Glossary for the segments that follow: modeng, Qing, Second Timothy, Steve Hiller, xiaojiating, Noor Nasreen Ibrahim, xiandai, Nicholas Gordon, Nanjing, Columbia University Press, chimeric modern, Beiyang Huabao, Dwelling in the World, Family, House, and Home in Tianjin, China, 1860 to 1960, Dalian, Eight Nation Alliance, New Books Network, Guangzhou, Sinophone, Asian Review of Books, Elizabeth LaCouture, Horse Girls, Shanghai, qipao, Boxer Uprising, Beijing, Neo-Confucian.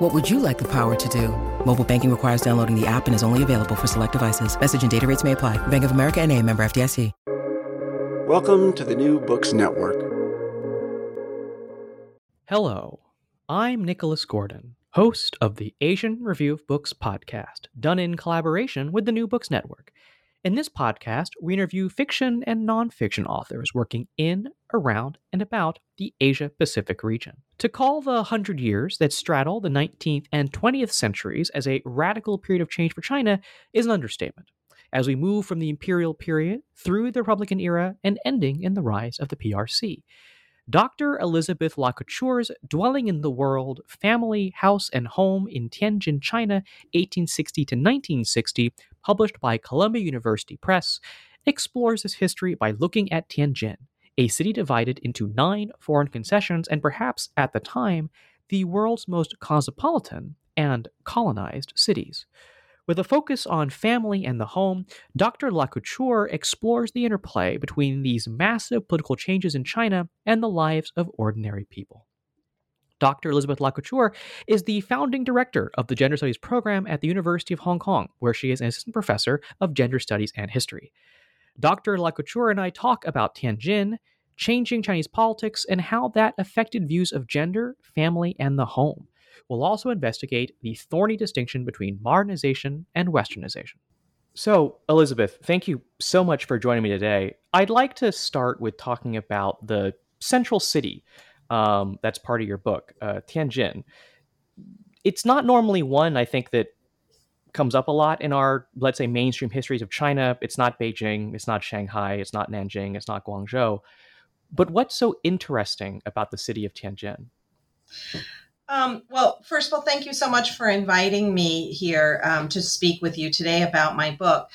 What would you like the power to do? Mobile banking requires downloading the app and is only available for select devices. Message and data rates may apply. Bank of America NA, member FDIC. Welcome to the New Books Network. Hello, I'm Nicholas Gordon, host of the Asian Review of Books podcast, done in collaboration with the New Books Network. In this podcast, we interview fiction and nonfiction authors working in, around, and about the Asia-Pacific region. To call the 100 years that straddle the 19th and 20th centuries as a radical period of change for China is an understatement, as we move from the imperial period through the Republican era and ending in the rise of the PRC. Dr. Elizabeth LaCouture's Dwelling in the World, Family, House, and Home in Tianjin, China, 1860 to 1960, published by Columbia University Press, explores this history by looking at Tianjin, a city divided into 9 foreign concessions and perhaps, at the time, the world's most cosmopolitan and colonized cities. With a focus on family and the home, Dr. LaCouture explores the interplay between these massive political changes in China and the lives of ordinary people. Dr. Elizabeth LaCouture is the founding director of the Gender Studies program at the University of Hong Kong, where she is an assistant professor of Gender Studies and History. Dr. LaCouture and I talk about Tianjin, changing Chinese politics, and how that affected views of gender, family, and the home. We'll also investigate the thorny distinction between modernization and westernization. So, Elizabeth, thank you so much for joining me today. I'd like to start with talking about the central city that's part of your book, Tianjin. It's not normally one, I think, that comes up a lot in our, let's say, mainstream histories of China. It's not Beijing, it's not Shanghai, it's not Nanjing, it's not Guangzhou. But what's so interesting about the city of Tianjin? Well, first of all, thank you so much for inviting me here to speak with you today about my book.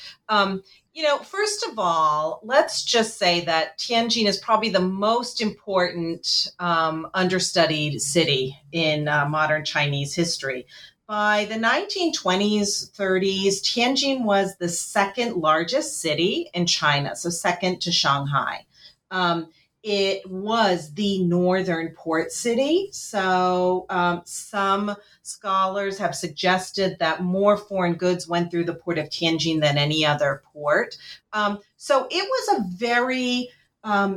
First of all, let's just say that Tianjin is probably the most important understudied city in modern Chinese history. By the 1920s, 30s, Tianjin was the second largest city in China, so second to Shanghai. It was the northern port city. So some scholars have suggested that more foreign goods went through the port of Tianjin than any other port. So it was a very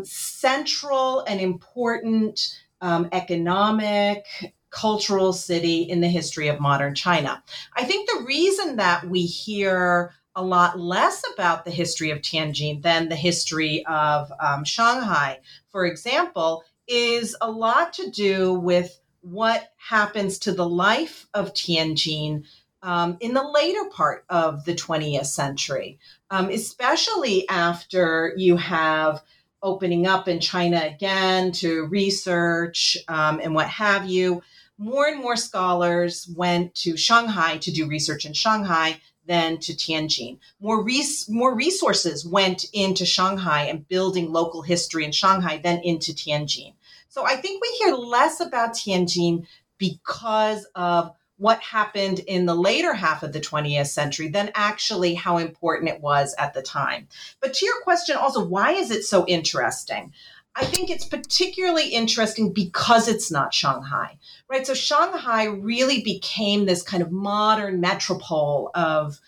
central and important economic, cultural city in the history of modern China. I think the reason that we hear a lot less about the history of Tianjin than the history of Shanghai, for example, is a lot to do with what happens to the life of Tianjin in the later part of the 20th century, especially after you have opening up in China again to research and what have you. More and more scholars went to Shanghai to do research in Shanghai than to Tianjin. More resources went into Shanghai and building local history in Shanghai than into Tianjin. So I think we hear less about Tianjin because of what happened in the later half of the 20th century than actually how important it was at the time. But to your question also, why is it so interesting? I think it's particularly interesting because it's not Shanghai, right? So Shanghai really became this kind of modern metropole of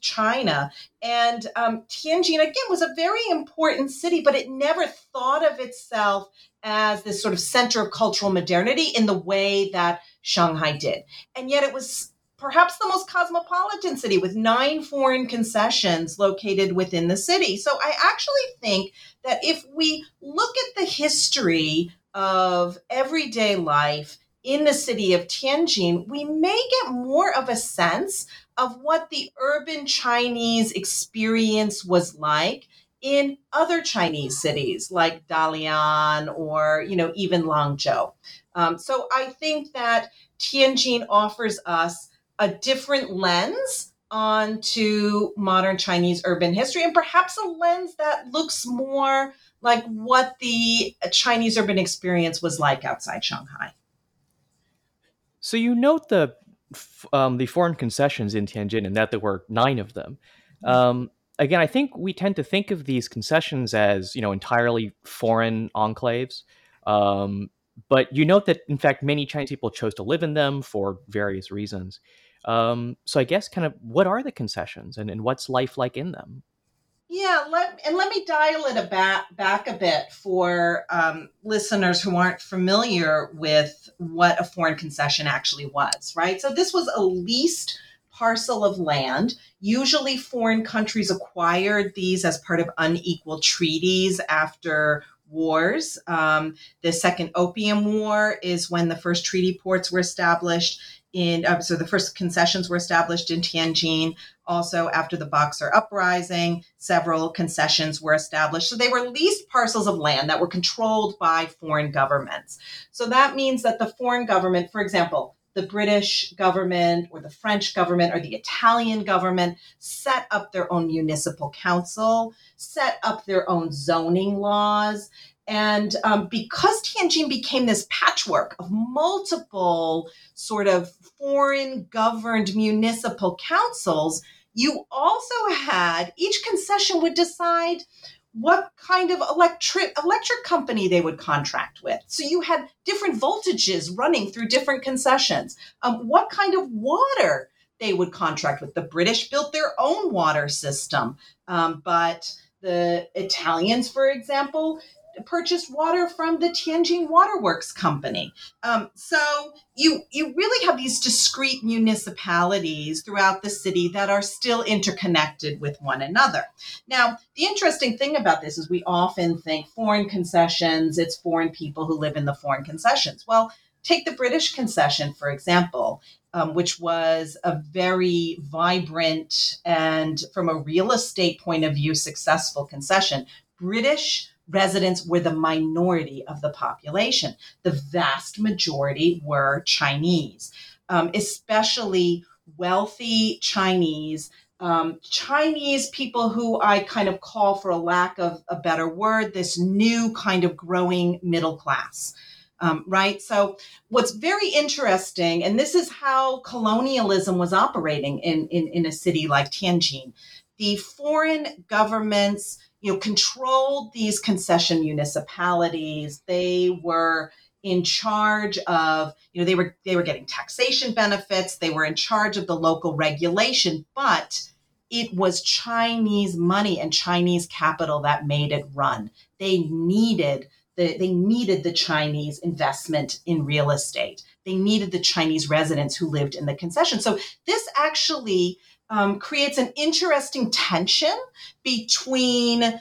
China. And Tianjin, again, was a very important city, but it never thought of itself as this sort of center of cultural modernity in the way that Shanghai did. And yet it was perhaps the most cosmopolitan city with 9 foreign concessions located within the city. So I actually think that if we look at the history of everyday life in the city of Tianjin, we may get more of a sense of what the urban Chinese experience was like in other Chinese cities like Dalian or, even Langzhou. So I think that Tianjin offers us a different lens onto modern Chinese urban history, and perhaps a lens that looks more like what the Chinese urban experience was like outside Shanghai. So you note the foreign concessions in Tianjin, and that there were 9 of them. Again, I think we tend to think of these concessions as, entirely foreign enclaves. But you note that, in fact, many Chinese people chose to live in them for various reasons. So I guess kind of what are the concessions and what's life like in them? Yeah, let me dial it back a bit for listeners who aren't familiar with what a foreign concession actually was, right? So this was a leased parcel of land. Usually foreign countries acquired these as part of unequal treaties after wars. The Second Opium War is when the first treaty ports were established the first concessions were established in Tianjin. Also, after the Boxer Uprising, several concessions were established. So they were leased parcels of land that were controlled by foreign governments. So that means that the foreign government, for example, the British government or the French government or the Italian government, set up their own municipal council, set up their own zoning laws. And because Tianjin became this patchwork of multiple sort of foreign governed municipal councils, you also had each concession would decide what kind of electric company they would contract with. So you had different voltages running through different concessions. What kind of water they would contract with. The British built their own water system, but the Italians, for example, purchased water from the Tianjin Waterworks Company. So you really have these discrete municipalities throughout the city that are still interconnected with one another. Now, the interesting thing about this is we often think foreign concessions, it's foreign people who live in the foreign concessions. Well, take the British concession, for example, which was a very vibrant and, from a real estate point of view, successful concession. British residents were the minority of the population. The vast majority were Chinese, especially wealthy Chinese, Chinese people who I kind of call, for a lack of a better word, this new kind of growing middle class. Right. So what's very interesting, and this is how colonialism was operating in a city like Tianjin, the foreign governments controlled these concession municipalities. They were in charge of, they were getting taxation benefits. They were in charge of the local regulation, but it was Chinese money and Chinese capital that made it run. They needed the Chinese investment in real estate. They needed the Chinese residents who lived in the concession. So this actually creates an interesting tension between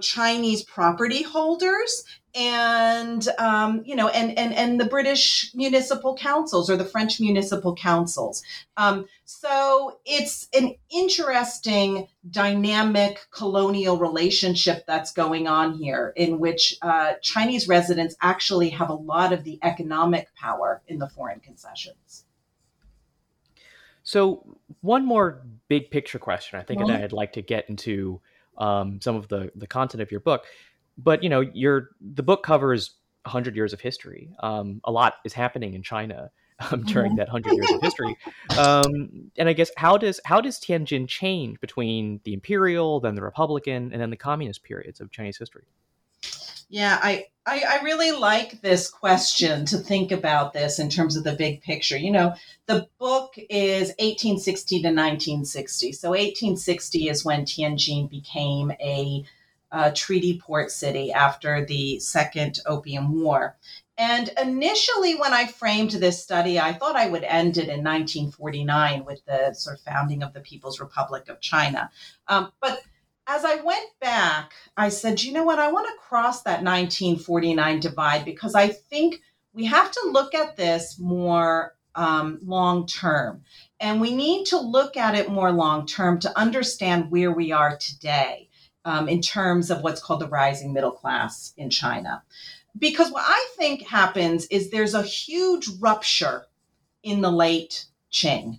Chinese property holders and the British municipal councils or the French municipal councils. So it's an interesting dynamic colonial relationship that's going on here, in which Chinese residents actually have a lot of the economic power in the foreign concessions. So one more big picture question, I think, and I'd like to get into some of the content of your book. But, the book covers 100 years of history. A lot is happening in China during that 100 years of history. And I guess, how does Tianjin change between the imperial, then the republican, and then the communist periods of Chinese history? Yeah, I really like this question to think about this in terms of the big picture. You know, the book is 1860 to 1960. So 1860 is when Tianjin became a treaty port city after the Second Opium War. And initially when I framed this study, I thought I would end it in 1949 with the sort of founding of the People's Republic of China. But as I went back, I said, you know what, I want to cross that 1949 divide because I think we have to look at this more long term. And we need to look at it more long term to understand where we are today in terms of what's called the rising middle class in China. Because what I think happens is there's a huge rupture in the late Qing.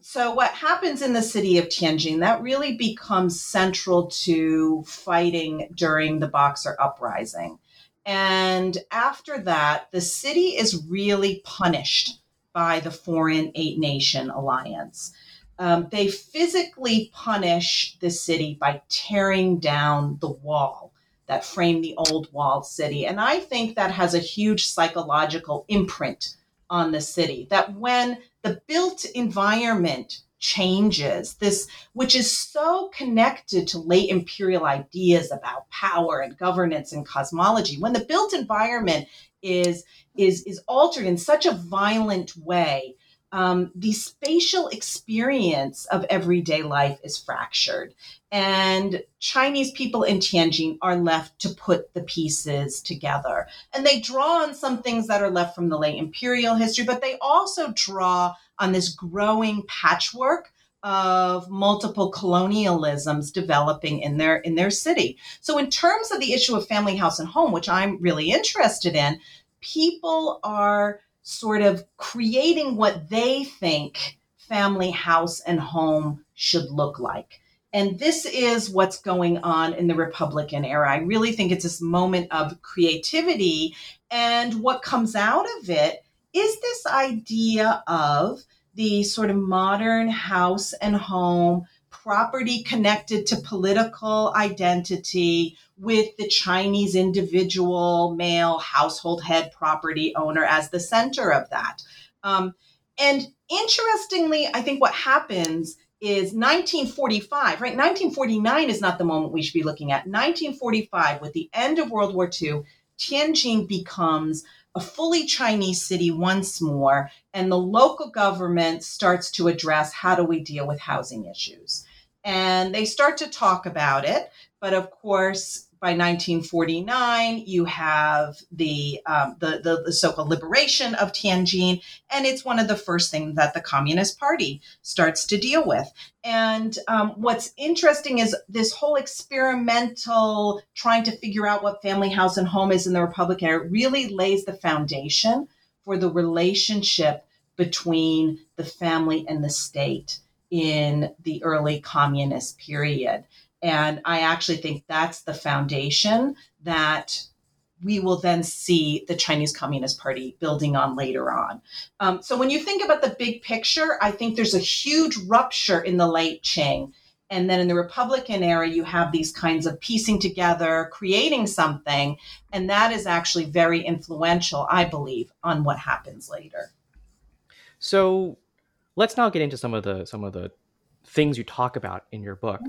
So what happens in the city of Tianjin, that really becomes central to fighting during the Boxer Uprising. And after that, the city is really punished by the foreign Eight Nation Alliance. They physically punish the city by tearing down the wall that framed the old walled city. And I think that has a huge psychological imprint on the city, that when the built environment changes, this, which is so connected to late imperial ideas about power and governance and cosmology, when the built environment is altered in such a violent way, the spatial experience of everyday life is fractured. And Chinese people in Tianjin are left to put the pieces together. And they draw on some things that are left from the late imperial history, but they also draw on this growing patchwork of multiple colonialisms developing in their city. So in terms of the issue of family, house, and home, which I'm really interested in, people are sort of creating what they think family, house, and home should look like. And this is what's going on in the Republican era. I really think it's this moment of creativity. And what comes out of it is this idea of the sort of modern house and home, property connected to political identity, with the Chinese individual male household head property owner as the center of that. And interestingly, I think what happens is 1945, right? 1949 is not the moment we should be looking at. 1945, with the end of World War II, Tianjin becomes a fully Chinese city once more, and the local government starts to address how do we deal with housing issues. And they start to talk about it, but of course, by 1949, you have the so-called liberation of Tianjin, and it's one of the first things that the Communist Party starts to deal with. And what's interesting is this whole experimental trying to figure out what family, house, and home is in the Republican era really lays the foundation for the relationship between the family and the state in the early communist period. And I actually think that's the foundation that we will then see the Chinese Communist Party building on later on. So when you think about the big picture, I think there's a huge rupture in the late Qing. And then in the Republican era, you have these kinds of piecing together, creating something. And that is actually very influential, I believe, on what happens later. So let's now get into some of the things you talk about in your book.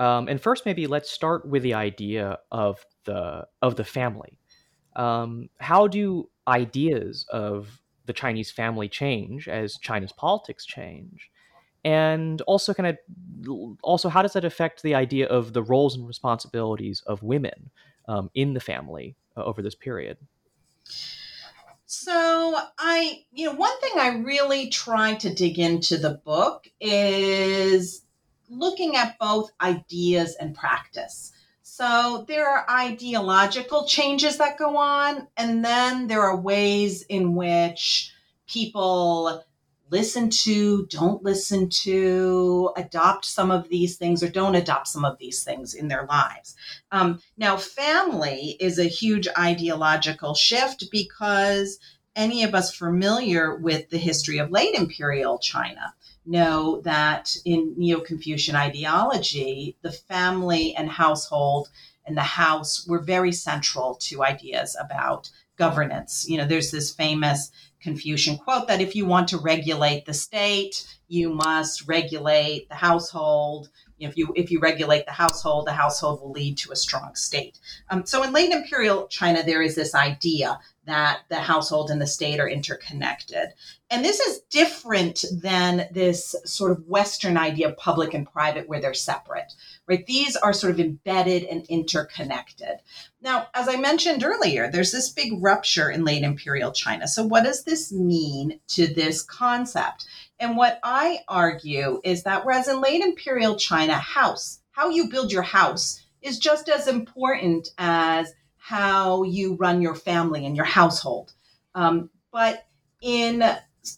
And first, maybe let's start with the idea of the family. How do ideas of the Chinese family change as China's politics change? And also, how does that affect the idea of the roles and responsibilities of women in the family over this period? So one thing I really try to dig into the book is looking at both ideas and practice. So there are ideological changes that go on, and then there are ways in which people listen to, don't listen to, adopt some of these things or don't adopt some of these things in their lives. Now, family is a huge ideological shift because any of us familiar with the history of late imperial China know that in Neo-Confucian ideology, the family and household and the House were very central to ideas about governance. You know, there's this famous Confucian quote that if you want to regulate the state, you must regulate the household. If you regulate the household will lead to a strong state. So in late imperial China, there is this idea that the household and the state are interconnected. And this is different than this sort of Western idea of public and private where they're separate, right? These are sort of embedded and interconnected. Now, as I mentioned earlier, there's this big rupture in late imperial China. So what does this mean to this concept? And what I argue is that whereas in late imperial China, house, how you build your house is just as important as how you run your family and your household. But in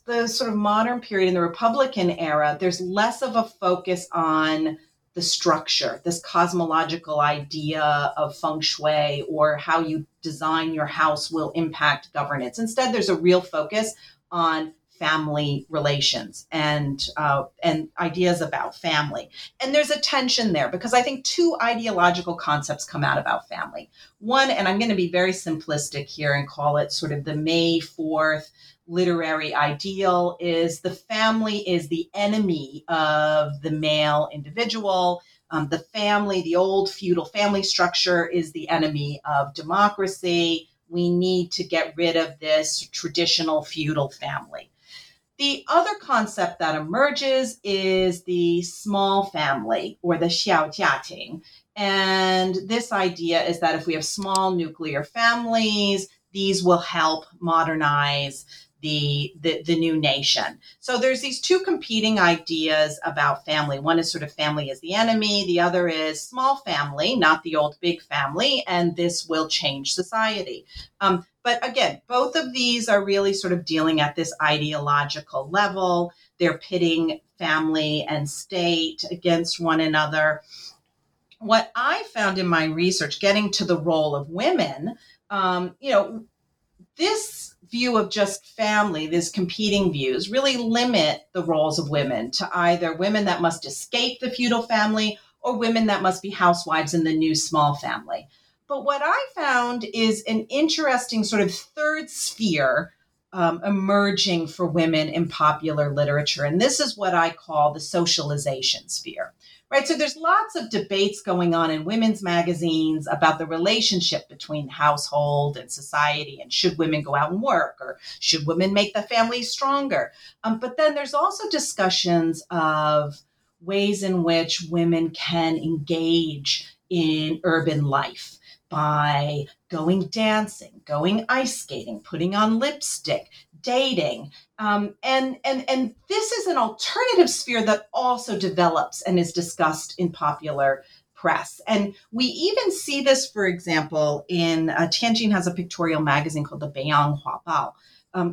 the sort of modern period, in the Republican era, there's less of a focus on the structure, this cosmological idea of feng shui or how you design your house will impact governance. Instead, there's a real focus on family relations and ideas about family. And there's a tension there because I think two ideological concepts come out about family. One, and I'm going to be very simplistic here and call it sort of the May 4th literary ideal, is the family is the enemy of the male individual. The family, the old feudal family structure, is the enemy of democracy. We need to get rid of this traditional feudal family. The other concept that emerges is the small family or the xiaojiating. And this idea is that if we have small nuclear families, these will help modernize the new nation. So there's these two competing ideas about family. One is sort of family is the enemy. The other is small family, not the old big family, and this will change society. But again, both of these are really sort of dealing at this ideological level. They're pitting family and state against one another. What I found in my research, getting to the role of women, this view of just family, these competing views, really limit the roles of women to either women that must escape the feudal family or women that must be housewives in the new small family. But what I found is an interesting sort of third sphere emerging for women in popular literature. And this is what I call the socialization sphere, right? So there's lots of debates going on in women's magazines about the relationship between household and society, and should women go out and work, or should women make the family stronger? But then there's also discussions of ways in which women can engage in urban life by going dancing, going ice skating, putting on lipstick, dating. And this is an alternative sphere that also develops and is discussed in popular press. And we even see this, for example, in Tianjin has a pictorial magazine called the Beiyang Huabao,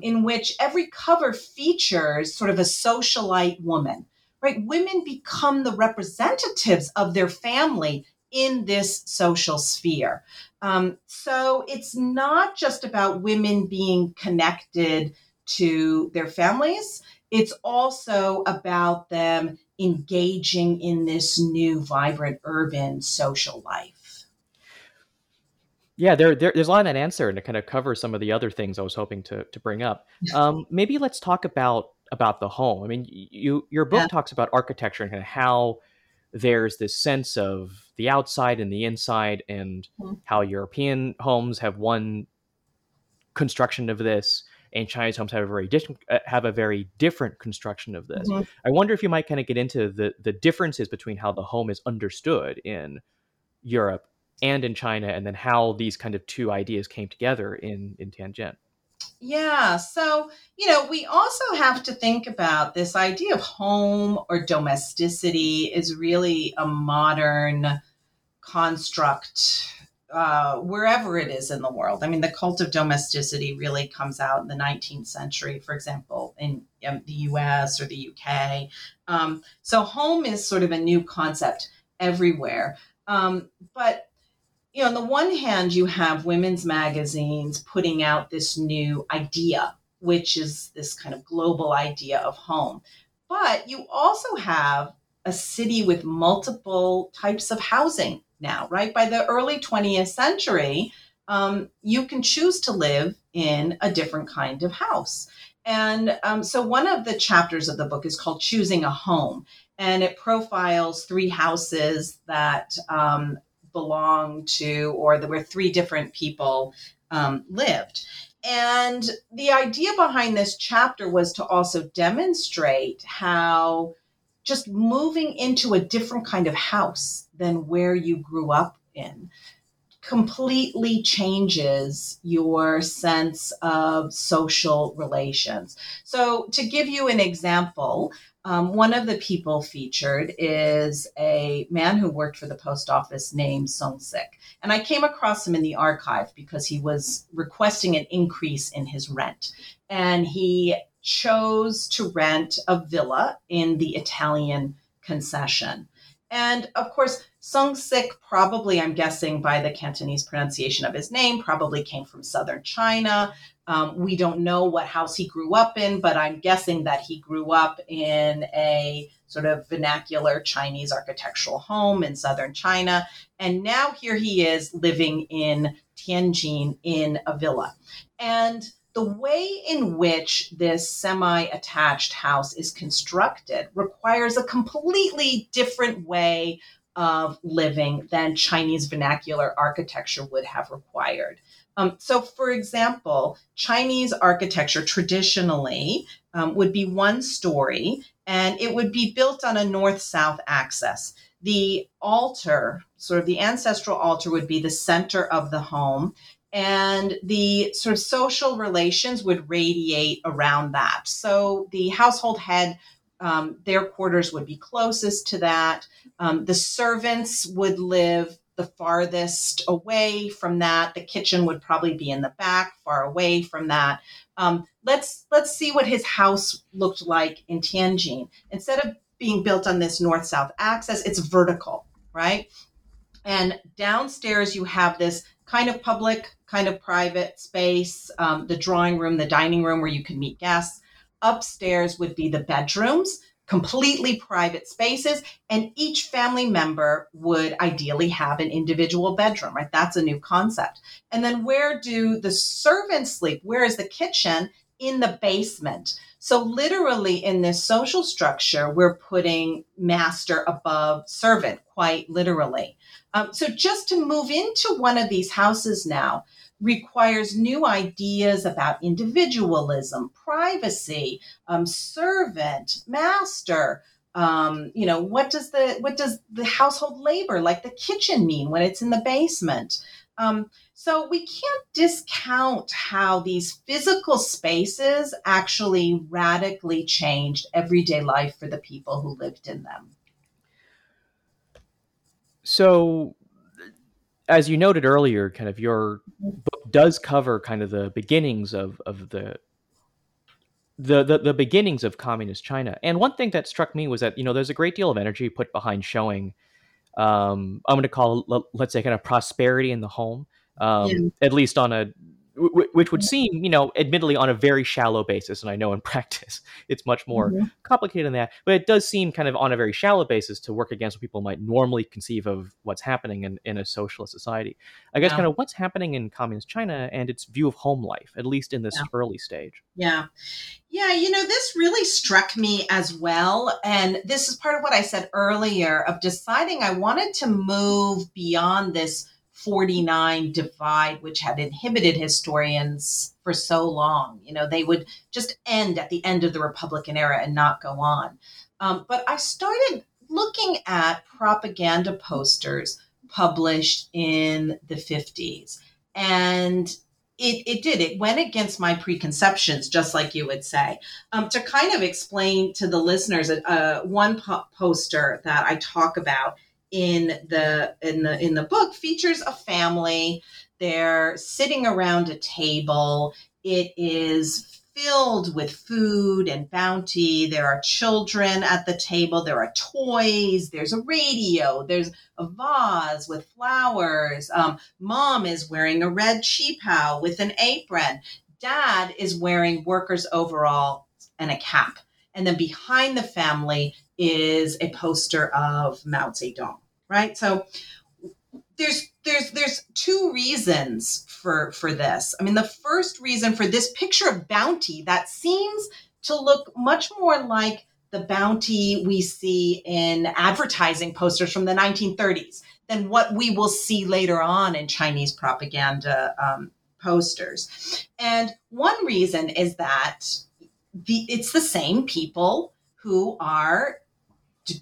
in which every cover features sort of a socialite woman, right? Women become the representatives of their family in this social sphere. So it's not just about women being connected to their families. It's also about them engaging in this new, vibrant, urban social life. Yeah, there's a lot in that answer, and to kind of cover some of the other things I was hoping to bring up. Maybe let's talk about the home. I mean, your book talks about architecture and kind of how there's this sense of the outside and the inside, and how European homes have one construction of this and Chinese homes have a very different construction of this. Mm-hmm. I wonder if you might kind of get into the differences between how the home is understood in Europe and in China, and then how these kind of two ideas came together in Tianjin. Yeah. So, we also have to think about this idea of home or domesticity is really a modern construct wherever it is in the world. I mean, the cult of domesticity really comes out in the 19th century, for example, in the US or the UK. So home is sort of a new concept everywhere. But on the one hand, you have women's magazines putting out this new idea, which is this kind of global idea of home. But you also have a city with multiple types of housing now, right? By the early 20th century, you can choose to live in a different kind of house. And so one of the chapters of the book is called Choosing a Home, and it profiles three houses that belong to, or where three different people lived. And the idea behind this chapter was to also demonstrate how just moving into a different kind of house than where you grew up in completely changes your sense of social relations. So to give you an example, one of the people featured is a man who worked for the post office named Song Sik. And I came across him in the archive because he was requesting an increase in his rent. And he chose to rent a villa in the Italian concession. And of course, Song Sik probably, I'm guessing by the Cantonese pronunciation of his name, probably came from southern China. We don't know what house he grew up in, but I'm guessing that he grew up in a sort of vernacular Chinese architectural home in southern China. And now here he is living in Tianjin in a villa. And the way in which this semi-attached house is constructed requires a completely different way of living than Chinese vernacular architecture would have required. So, for example, Chinese architecture traditionally would be one story, and it would be built on a north-south axis. The altar, sort of the ancestral altar, would be the center of the home, and the sort of social relations would radiate around that. So the household head, their quarters would be closest to that. The servants would live the farthest away from that. The kitchen would probably be in the back, far away from that. Let's see what his house looked like in Tianjin. Instead of being built on this north-south axis, it's vertical, right? And downstairs, you have this kind of public, kind of private space, the drawing room, the dining room where you can meet guests. Upstairs would be the bedrooms, completely private spaces, and each family member would ideally have an individual bedroom, right? That's a new concept. And then where do the servants sleep? Where is the kitchen? In the basement. So literally in this social structure, we're putting master above servant, quite literally. So just to move into one of these houses now requires new ideas about individualism, privacy, servant, master. What does the household labor like the kitchen mean when it's in the basement? So we can't discount how these physical spaces actually radically changed everyday life for the people who lived in them. So, as you noted earlier, kind of your book does cover kind of the beginnings of the beginnings of communist China. And one thing that struck me was that, you know, there's a great deal of energy put behind showing, let's say kind of prosperity in the home, at least on a, which would seem, you know, admittedly on a very shallow basis. And I know in practice, it's much more complicated than that, but it does seem kind of on a very shallow basis to work against what people might normally conceive of what's happening in a socialist society. I guess kind of what's happening in communist China and its view of home life, at least in this early stage. Yeah, you know, this really struck me as well. And this is part of what I said earlier of deciding I wanted to move beyond this 49 divide, which had inhibited historians for so long. You know, they would just end at the end of the Republican era and not go on. But I started looking at propaganda posters published in the 50s. And it went against my preconceptions, just like you would say. To kind of explain to the listeners, one poster that I talk about in the book features a family. They're sitting around a table. It is filled with food and bounty. There are children at the table. There are toys. There's a radio. There's a vase with flowers. Mom is wearing a red qipao with an apron. Dad is wearing workers' overall and a cap. And then behind the family is a poster of Mao Zedong, right? So There's two reasons for this. I mean, the first reason for this picture of bounty that seems to look much more like the bounty we see in advertising posters from the 1930s than what we will see later on in Chinese propaganda posters. And one reason is that it's the same people who are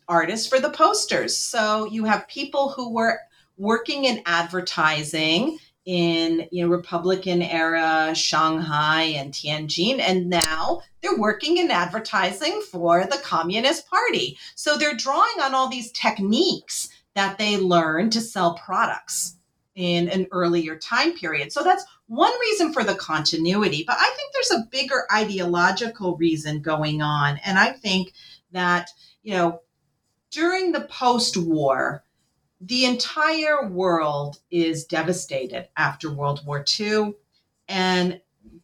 artists for the posters. So you have people who were working in advertising in Republican era Shanghai and Tianjin, and now they're working in advertising for the Communist Party. So they're drawing on all these techniques that they learned to sell products in an earlier time period. So that's one reason for the continuity. But I think there's a bigger ideological reason going on. And I think that, during the post-war, the entire world is devastated after World War II, and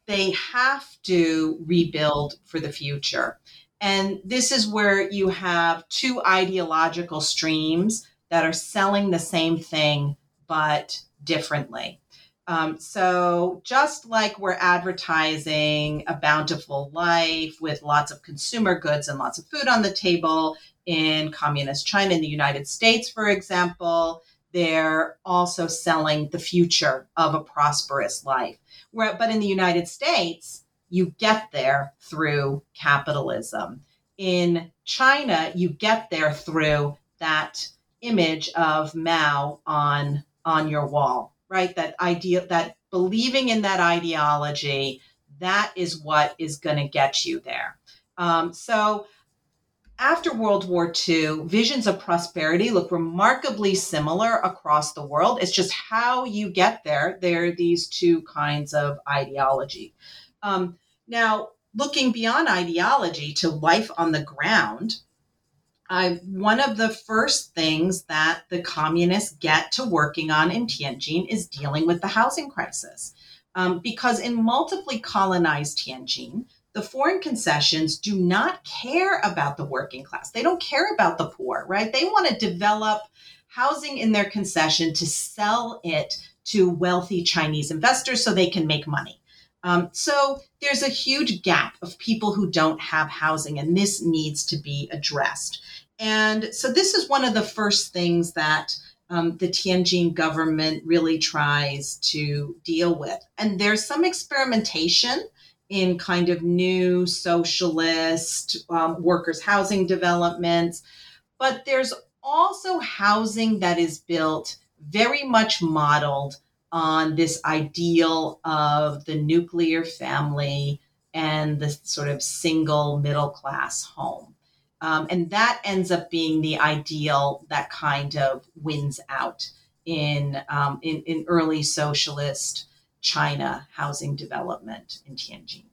they have to rebuild for the future. And this is where you have two ideological streams that are selling the same thing, but differently. So just like we're advertising a bountiful life with lots of consumer goods and lots of food on the table, in communist China, in the United States, for example, they're also selling the future of a prosperous life. But in the United States, you get there through capitalism. In China, you get there through that image of Mao on your wall, right? That idea, that believing in that ideology, that is what is going to get you there. So after World War II, visions of prosperity look remarkably similar across the world. It's just how you get there. There are these two kinds of ideology. Now, looking beyond ideology to life on the ground, one of the first things that the communists get to working on in Tianjin is dealing with the housing crisis. Because in multiply colonized Tianjin, the foreign concessions do not care about the working class. They don't care about the poor, right? They want to develop housing in their concession to sell it to wealthy Chinese investors so they can make money. So there's a huge gap of people who don't have housing, and this needs to be addressed. And so this is one of the first things that the Tianjin government really tries to deal with. And there's some experimentation in kind of new socialist workers' housing developments. But there's also housing that is built very much modeled on this ideal of the nuclear family and the sort of single middle class home. And that ends up being the ideal that kind of wins out in early socialist China housing development in Tianjin.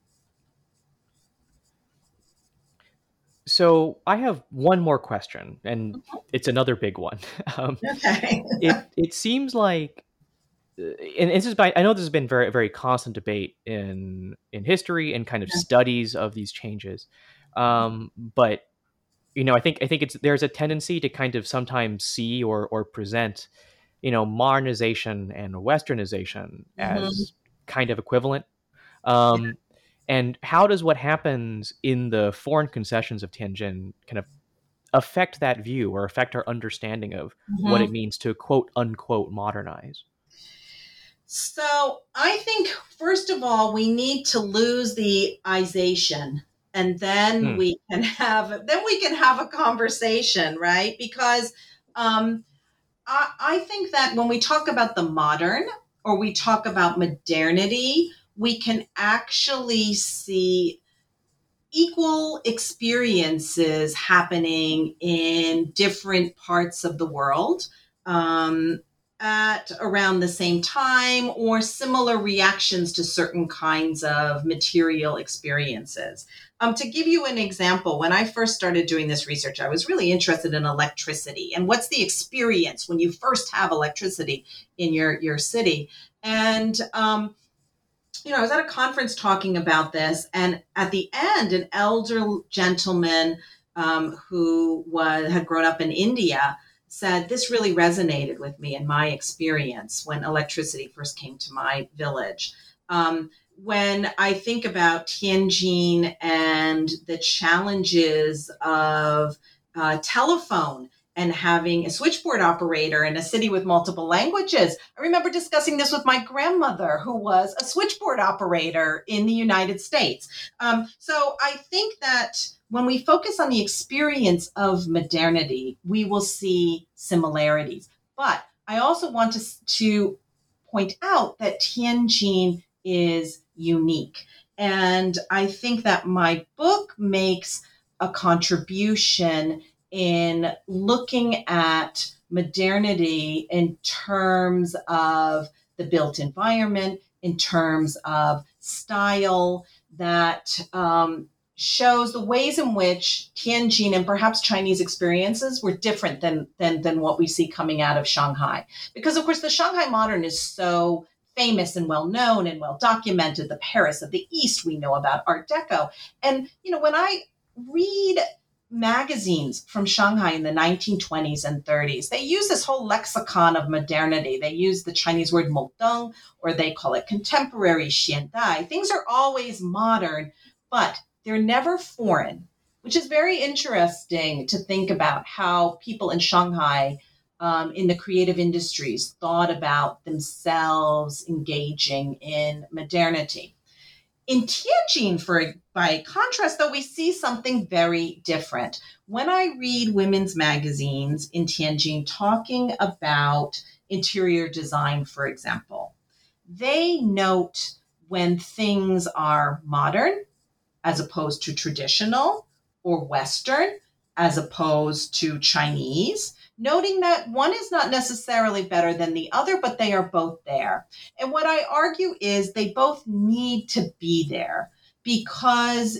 So I have one more question, and it's another big one. It seems like, and this is by, I know this has been very, very constant debate in history and kind of studies of these changes. But I think there's a tendency to kind of sometimes see or present modernization and westernization as kind of equivalent. And how does what happens in the foreign concessions of Tianjin kind of affect that view or affect our understanding of what it means to quote unquote modernize? So I think, first of all, we need to lose the ization, and then we can have a conversation, right? Because, I think that when we talk about the modern or we talk about modernity, we can actually see equal experiences happening in different parts of the world at around the same time, or similar reactions to certain kinds of material experiences. To give you an example, when I first started doing this research, I was really interested in electricity and what's the experience when you first have electricity in your city. And, I was at a conference talking about this, and at the end, an elder gentleman who had grown up in India said, this really resonated with me in my experience when electricity first came to my village. When I think about Tianjin and the challenges of telephone and having a switchboard operator in a city with multiple languages, I remember discussing this with my grandmother, who was a switchboard operator in the United States. So I think that when we focus on the experience of modernity, we will see similarities. But I also want to point out that Tianjin is unique. And I think that my book makes a contribution in looking at modernity in terms of the built environment, in terms of style, that shows the ways in which Tianjin and perhaps Chinese experiences were different than what we see coming out of Shanghai. Because, of course, the Shanghai modern is so famous and well-known and well-documented, the Paris of the East, we know about Art Deco. And, you know, when I read magazines from Shanghai in the 1920s and 30s, they use this whole lexicon of modernity. They use the Chinese word modeng, or they call it contemporary xiandai. Things are always modern, but they're never foreign, which is very interesting to think about how people in Shanghai in the creative industries thought about themselves engaging in modernity. In Tianjin, by contrast, though, we see something very different. When I read women's magazines in Tianjin talking about interior design, for example, they note when things are modern as opposed to traditional, or Western as opposed to Chinese, noting that one is not necessarily better than the other, but they are both there. And what I argue is they both need to be there, because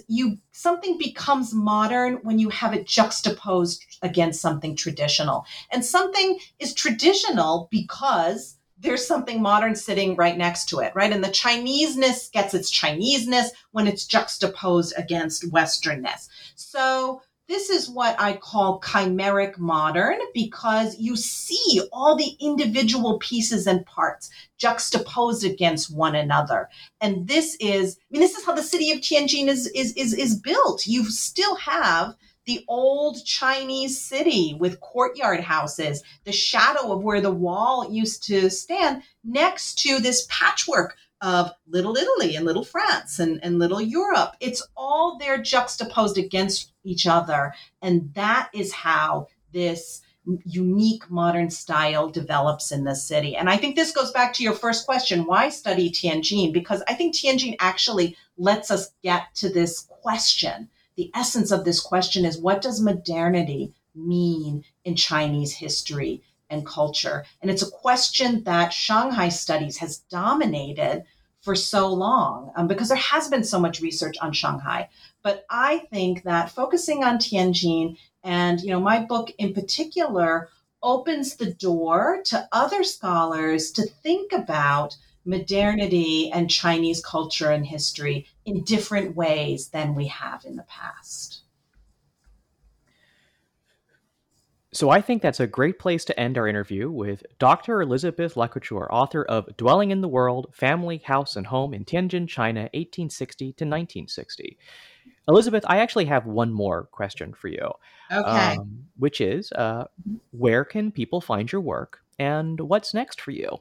something becomes modern when you have it juxtaposed against something traditional. And something is traditional because there's something modern sitting right next to it, right? And the Chineseness gets its Chineseness when it's juxtaposed against Westernness. So this is what I call chimeric modern, because you see all the individual pieces and parts juxtaposed against one another. And this is how the city of Tianjin is built. You still have the old Chinese city with courtyard houses, the shadow of where the wall used to stand next to this patchwork of Little Italy and Little France and Little Europe. It's all there juxtaposed against each other. And that is how this unique modern style develops in the city. And I think this goes back to your first question, why study Tianjin? Because I think Tianjin actually lets us get to this question. The essence of this question is, what does modernity mean in Chinese history and culture? And it's a question that Shanghai studies has dominated for so long, because there has been so much research on Shanghai. But I think that focusing on Tianjin, and my book in particular, opens the door to other scholars to think about modernity and Chinese culture and history in different ways than we have in the past. So I think that's a great place to end our interview with Dr. Elizabeth LaCouture, author of Dwelling in the World, Family, House, and Home in Tianjin, China, 1860 to 1960. Elizabeth, I actually have one more question for you, okay, which is, where can people find your work, and what's next for you?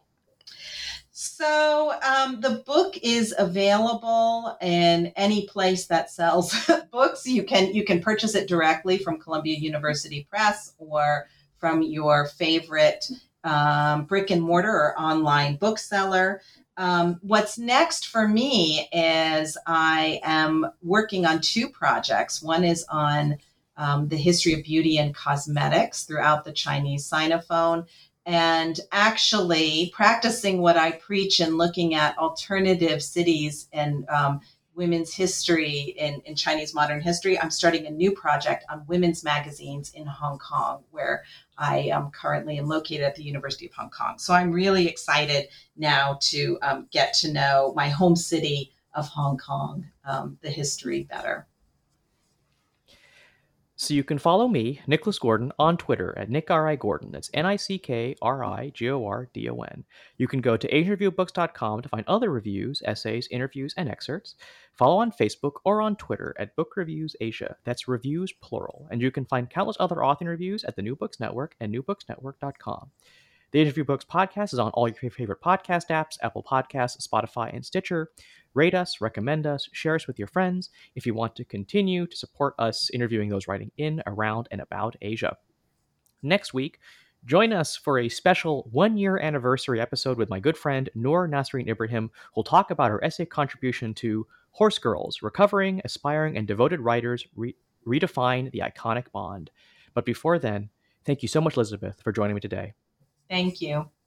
So the book is available in any place that sells books. You can purchase it directly from Columbia University Press or from your favorite brick and mortar or online bookseller. What's next for me is I am working on two projects. One is on the history of beauty and cosmetics throughout the Chinese Sinophone, and actually practicing what I preach and looking at alternative cities and women's history in Chinese modern history. I'm starting a new project on women's magazines in Hong Kong, where I currently am located at the University of Hong Kong. So I'm really excited now to get to know my home city of Hong Kong, the history better. So you can follow me, Nicholas Gordon, on Twitter at @NickRIGordon. That's NickRigordon. You can go to AsianReviewBooks.com to find other reviews, essays, interviews, and excerpts. Follow on Facebook or on Twitter at @BookReviewsAsia. That's reviews plural. And you can find countless other author reviews at the New Books Network and newbooksnetwork.com. The Asian Review Books podcast is on all your favorite podcast apps, Apple Podcasts, Spotify, and Stitcher. Rate us, recommend us, share us with your friends if you want to continue to support us interviewing those writing in, around, and about Asia. Next week, join us for a special one-year anniversary episode with my good friend Noor Nasreen Ibrahim, who'll talk about her essay contribution to Horse Girls, Recovering, Aspiring, and Devoted Writers Redefine the Iconic Bond. But before then, thank you so much, Elizabeth, for joining me today. Thank you.